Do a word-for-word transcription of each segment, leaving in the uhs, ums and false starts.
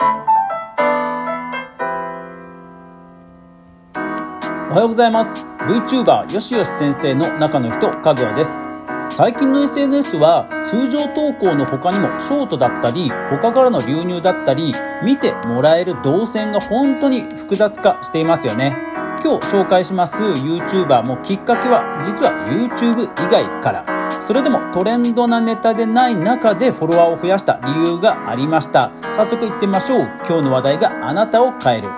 おはようございます。 VTuber よしよし先生の中の人かぐわです。最近の エスエヌエス は通常投稿の他にもショートだったり他からの流入だったり見てもらえる動線が本当に複雑化していますよね。今日紹介します YouTuber もきっかけは実は YouTube 以外から、それでもトレンドなネタでない中でフォロワーを増やした理由がありました。早速いってみましょう。今日の話題があなたを変える。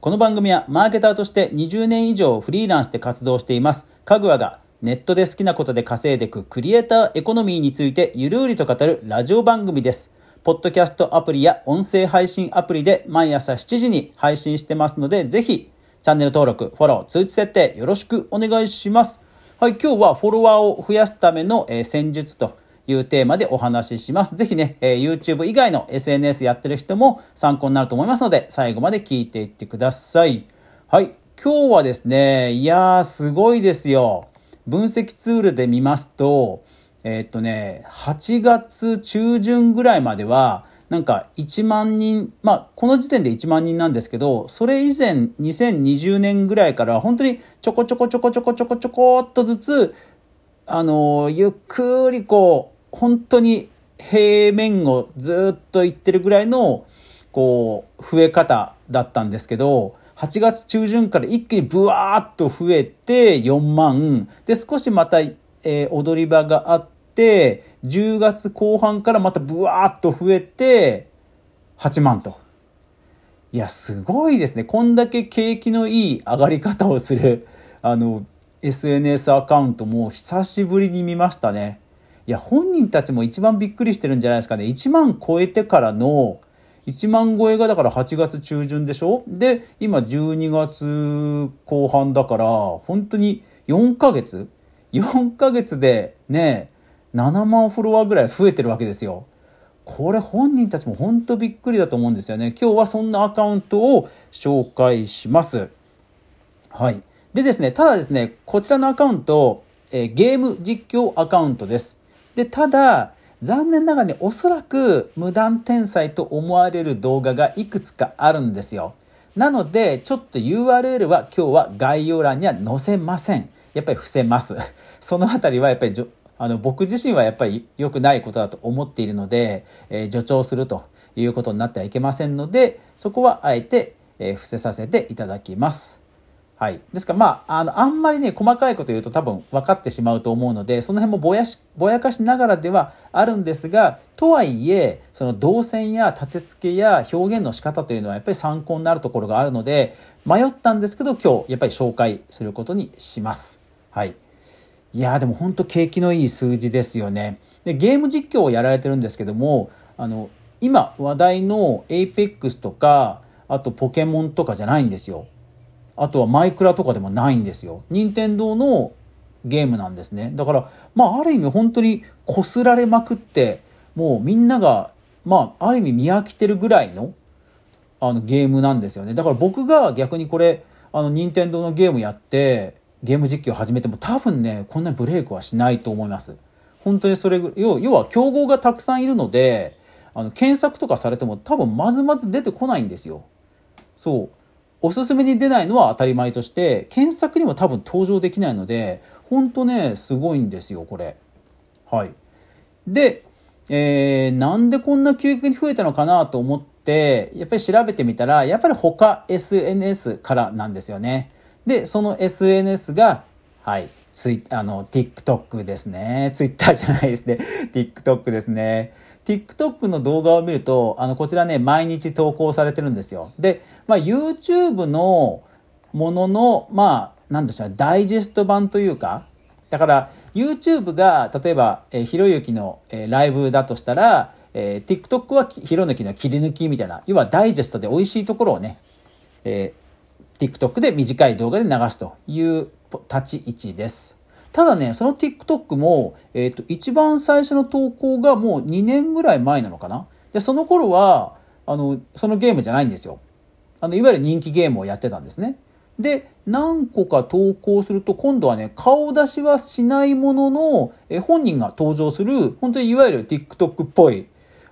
この番組はマーケターとしてにじゅうねん以上フリーランスで活動していますかぐわが、ネットで好きなことで稼いでいくクリエイターエコノミーについてゆるうりと語るラジオ番組です。ポッドキャストアプリや音声配信アプリで毎朝しちじに配信してますので、ぜひチャンネル登録、フォロー、通知設定よろしくお願いします。はい、今日はフォロワーを増やすための戦術というテーマでお話しします。ぜひね、えー、YouTube 以外の エスエヌエス やってる人も参考になると思いますので、最後まで聞いていってください。はい、今日はですね、いやーすごいですよ。分析ツールで見ますと、えー、っとね、はちがつ中旬ぐらいまでは、なんかいちまんにん、まあこの時点でいちまんにんなんですけど、それ以前にせんにじゅうねんぐらいから本当にちょこちょこちょこちょこちょこちょこっとずつ、あのー、ゆっくりこう、本当に平面をずっといってるぐらいのこう増え方だったんですけど、はちがつ中旬から一気にブワーッと増えてよんまんで、少しまた、えー、踊り場があって、じゅうがつこう半からまたブワーッと増えてはちまんと。いやすごいですね。こんだけ景気のいい上がり方をするあの エスエヌエス アカウントも久しぶりに見ましたね。いや本人たちも一番びっくりしてるんじゃないですかね。いちまん超えてからのいちまん超えがだからはちがつ中旬でしょ。で今じゅうにがつこう半だから本当によんかげつでねななまんフォロワーぐらい増えてるわけですよ。これ本人たちも本当びっくりだと思うんですよね。今日はそんなアカウントを紹介します。はい。でですね、ただですね、こちらのアカウント、えー、ゲーム実況アカウントです。でただ残念ながらね、おそらく無断転載と思われる動画がいくつかあるんですよ。なのでちょっと ユーアールエル は今日は概要欄には載せません。やっぱり伏せます。そのあたりはやっぱりあの僕自身はやっぱり良くないことだと思っているので、えー、助長するということになってはいけませんので、そこはあえて、えー、伏せさせていただきます。はい、ですから、まあ、あの、あんまりね、細かいこと言うと多分分かってしまうと思うので、その辺もぼやし、ぼやかしながらではあるんですが、とはいえ、その動線や立て付けや表現の仕方というのはやっぱり参考になるところがあるので、迷ったんですけど、今日やっぱり紹介することにします。はい。いやーでも本当景気のいい数字ですよね。で、ゲーム実況をやられてるんですけども、あの、今話題の エーペックス とか、あとポケモンとかじゃないんですよ。あとはマイクラとかでもないんですよ。任天堂のゲームなんですね。だから、まあ、ある意味本当にこすられまくって、もうみんなが、まあ、ある意味見飽きてるぐらいの、あのゲームなんですよね。だから僕が逆にこれ、あの任天堂のゲームやって、ゲーム実況始めても多分ね、こんなブレイクはしないと思います。本当にそれぐらい、要、要は競合がたくさんいるので、あの検索とかされても多分まずまず出てこないんですよ。そう。おすすめに出ないのは当たり前として、検索にも多分登場できないので、本当ね、すごいんですよ、これ。はい。で、えー、なんでこんな急激に増えたのかなと思って、やっぱり調べてみたら、やっぱり他 エスエヌエス からなんですよね。で、その エスエヌエス が、はい、ツイ、あの、TikTok ですね。Twitter じゃないですね。TikTok ですね。TikTok の動画を見ると、あの、こちらね、毎日投稿されてるんですよ。で、まあ、YouTube のものの、まあ、なんでしょう、ダイジェスト版というか、だから、YouTube が、例えば、えー、ひろゆきの、えー、ライブだとしたら、えー、TikTok はひろゆきの切り抜きみたいな、要はダイジェストで美味しいところをね、えー、TikTok で短い動画で流すという立ち位置です。ただね、その TikTok も、えっと、一番最初の投稿がもうにねんぐらい前なのかな。で、その頃は、あの、そのゲームじゃないんですよ。あの、いわゆる人気ゲームをやってたんですね。で、何個か投稿すると、今度はね、顔出しはしないものの、え、本人が登場する、本当にいわゆる TikTok っぽい、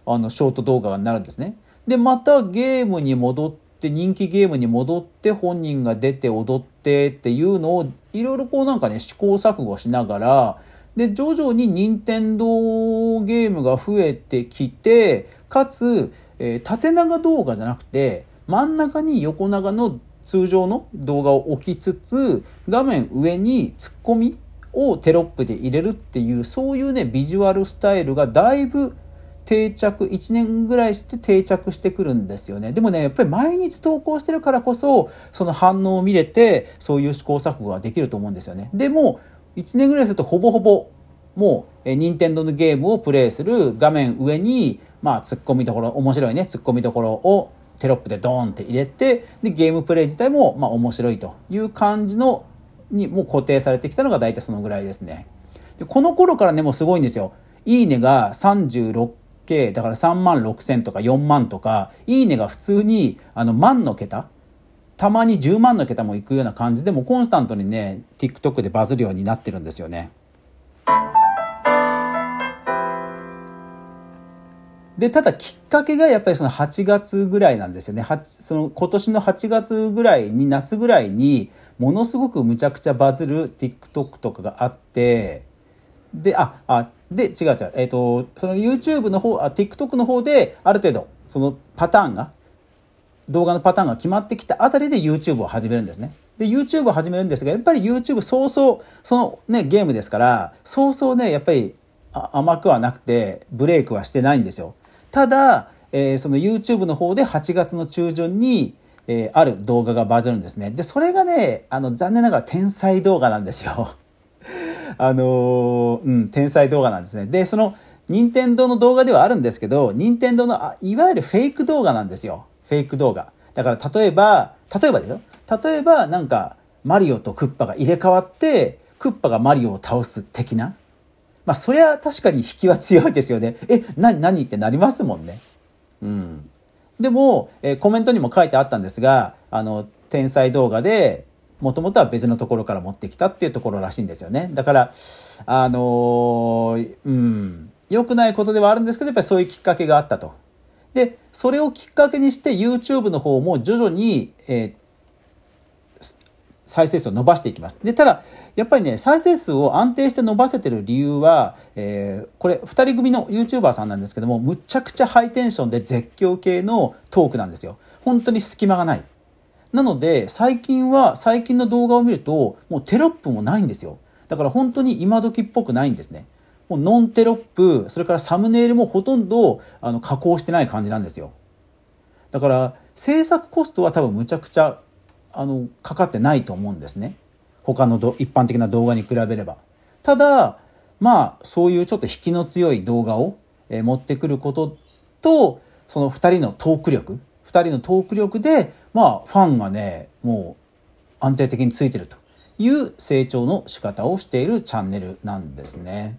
あのショート動画になるんですね。でまたゲームに戻って人気ゲームに戻って本人が出て踊ってっていうのをいろいろこうなんかね試行錯誤しながらで徐々に任天堂ゲームが増えてきてかつ、えー、縦長動画じゃなくて真ん中に横長の通常の動画を置きつつ画面上にツッコミをテロップで入れるっていうそういうねビジュアルスタイルがだいぶ定着いちねんぐらいして定着してくるんですよね。でもねやっぱり毎日投稿してるからこそその反応を見れてそういう試行錯誤ができると思うんですよね。でもいちねんぐらいするとほぼほぼもう任天堂のゲームをプレイする画面上にまあツッコミどころ面白いねツッコミどころをテロップでドーンって入れてでゲームプレイ自体もまあ面白いという感じのにもう固定されてきたのが大体そのぐらいですね。でこの頃からねもうすごいんですよ。いいねがさんじゅうろっけいだからさんまんろくせんとかよんまんとかいいねが普通にあの万の桁たまにじゅうまんの桁もいくような感じでもコンスタントにね TikTok でバズるようになってるんですよね。でただきっかけがやっぱりそのはちがつぐらいなんですよね。その今年のはちがつぐらいに夏ぐらいにものすごくむちゃくちゃバズる TikTok とかがあってでああで違う違う、えー、とその YouTube の方あ TikTok の方である程度そのパターンが動画のパターンが決まってきたあたりで YouTube を始めるんですね。で YouTube を始めるんですがやっぱり YouTube 早々そのねゲームですから早々ねやっぱり甘くはなくてブレイクはしてないんですよ。ただ、えー、その YouTube の方ではちがつの中旬に、えー、ある動画がバズるんですね。でそれがねあの残念ながら天才動画なんですよあのー、うん天才動画なんですね。でその任天堂の動画ではあるんですけど任天堂のあいわゆるフェイク動画なんですよ。フェイク動画だから例えば例えばですよ例えばなんかマリオとクッパが入れ替わってクッパがマリオを倒す的なまあそりゃ確かに引きは強いですよね。え、何何ってなりますもんね。うん。でも、えー、コメントにも書いてあったんですが、あの天才動画でもともとは別のところから持ってきたっていうところらしいんですよね。だからあのー、うん良くないことではあるんですけどやっぱりそういうきっかけがあったと。でそれをきっかけにして YouTube の方も徐々に、えー再生数を伸ばしていきます。で、ただやっぱりね再生数を安定して伸ばせてる理由は、えー、これふたり組の YouTuber さんなんですけどもむちゃくちゃハイテンションで絶叫系のトークなんですよ。本当に隙間がない。なので最近は最近の動画を見るともうテロップもないんですよ。だから本当に今時っぽくないんですね。もうノンテロップそれからサムネイルもほとんどあの加工してない感じなんですよ。だから制作コストは多分むちゃくちゃあのかかってないと思うんですね。他のど一般的な動画に比べれば。ただまあそういうちょっと引きの強い動画を、えー、持ってくることとそのふたりのトーク力ふたりのトーク力でまあファンがねもう安定的についてるという成長の仕方をしているチャンネルなんですね。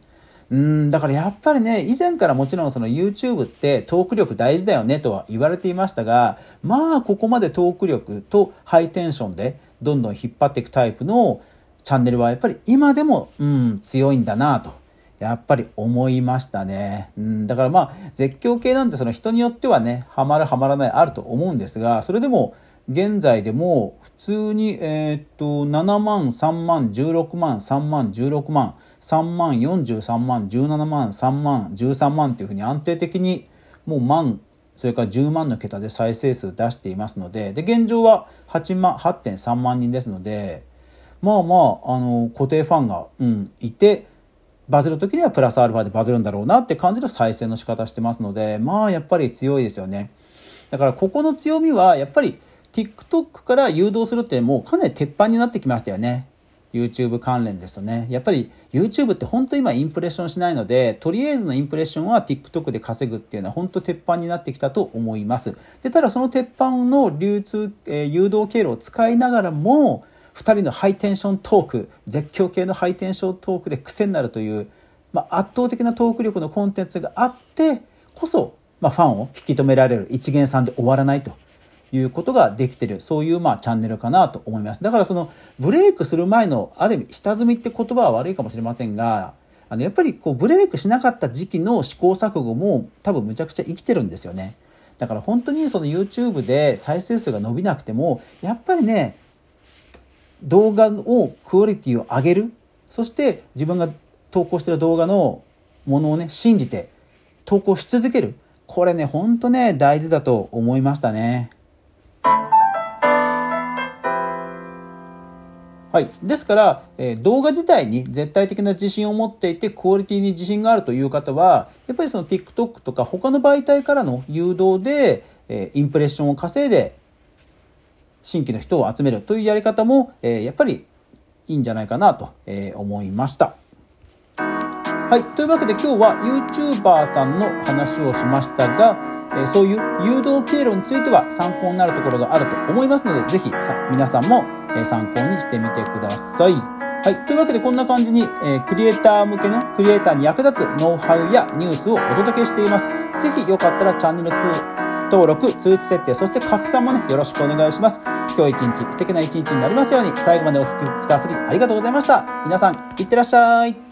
うーんだからやっぱりね以前からもちろんその YouTube ってトーク力大事だよねとは言われていましたがまあここまでトーク力とハイテンションでどんどん引っ張っていくタイプのチャンネルはやっぱり今でも、うん、強いんだなとやっぱり思いましたね。うんだからまあ絶叫系なんてその人によってはねハマるハマらないあると思うんですがそれでも現在でも普通にえーっとななまんさんまんじゅうろくまんさんまんじゅうろくまんさんまんよんじゅうさんまんじゅうななまんさんまんじゅうさんまんっていうふうに安定的にもう万それからじゅうまんの桁で再生数出していますのでで現状ははちまんはちてんさんまんにんですのでまあまあ、あの固定ファンが、うん、いてバズる時にはプラスアルファでバズるんだろうなって感じの再生の仕方してますのでまあやっぱり強いですよね。だからここの強みはやっぱり TikTok から誘導するってもうかなり鉄板になってきましたよね。 YouTube 関連ですとねやっぱり YouTube って本当今インプレッションしないのでとりあえずのインプレッションは TikTok で稼ぐっていうのは本当鉄板になってきたと思います。でただその鉄板の流通、えー、誘導経路を使いながらもふたりのハイテンショントーク絶叫系のハイテンショントークで癖になるという、まあ、圧倒的なトーク力のコンテンツがあってこそまあ、ファンを引き止められる一元さんで終わらないということができているそういうまあチャンネルかなと思います。だからそのブレイクする前のある意味下積みって言葉は悪いかもしれませんがあのやっぱりこうブレイクしなかった時期の試行錯誤も多分むちゃくちゃ生きてるんですよね。だから本当にその YouTube で再生数が伸びなくてもやっぱりね、動画をクオリティを上げる、そして自分が投稿している動画のものをね信じて投稿し続ける、これね本当ね大事だと思いましたね。はい、ですから、えー、動画自体に絶対的な自信を持っていてクオリティに自信があるという方はやっぱりその TikTok とか他の媒体からの誘導で、えー、インプレッションを稼いで新規の人を集めるというやり方も、えー、やっぱりいいんじゃないかなと、えー、思いました。はい、というわけで今日は YouTuber さんの話をしましたが、えー、そういう誘導経路については参考になるところがあると思いますので、ぜひさ皆さんも参考にしてみてください。はい、というわけでこんな感じに、えー、クリエイター向けのクリエイターに役立つノウハウやニュースをお届けしています。ぜひよかったらチャンネル登録、通知設定、そして拡散もねよろしくお願いします。今日一日素敵な一日になりますように。最後までお聞きくださりありがとうございました。皆さんいってらっしゃい。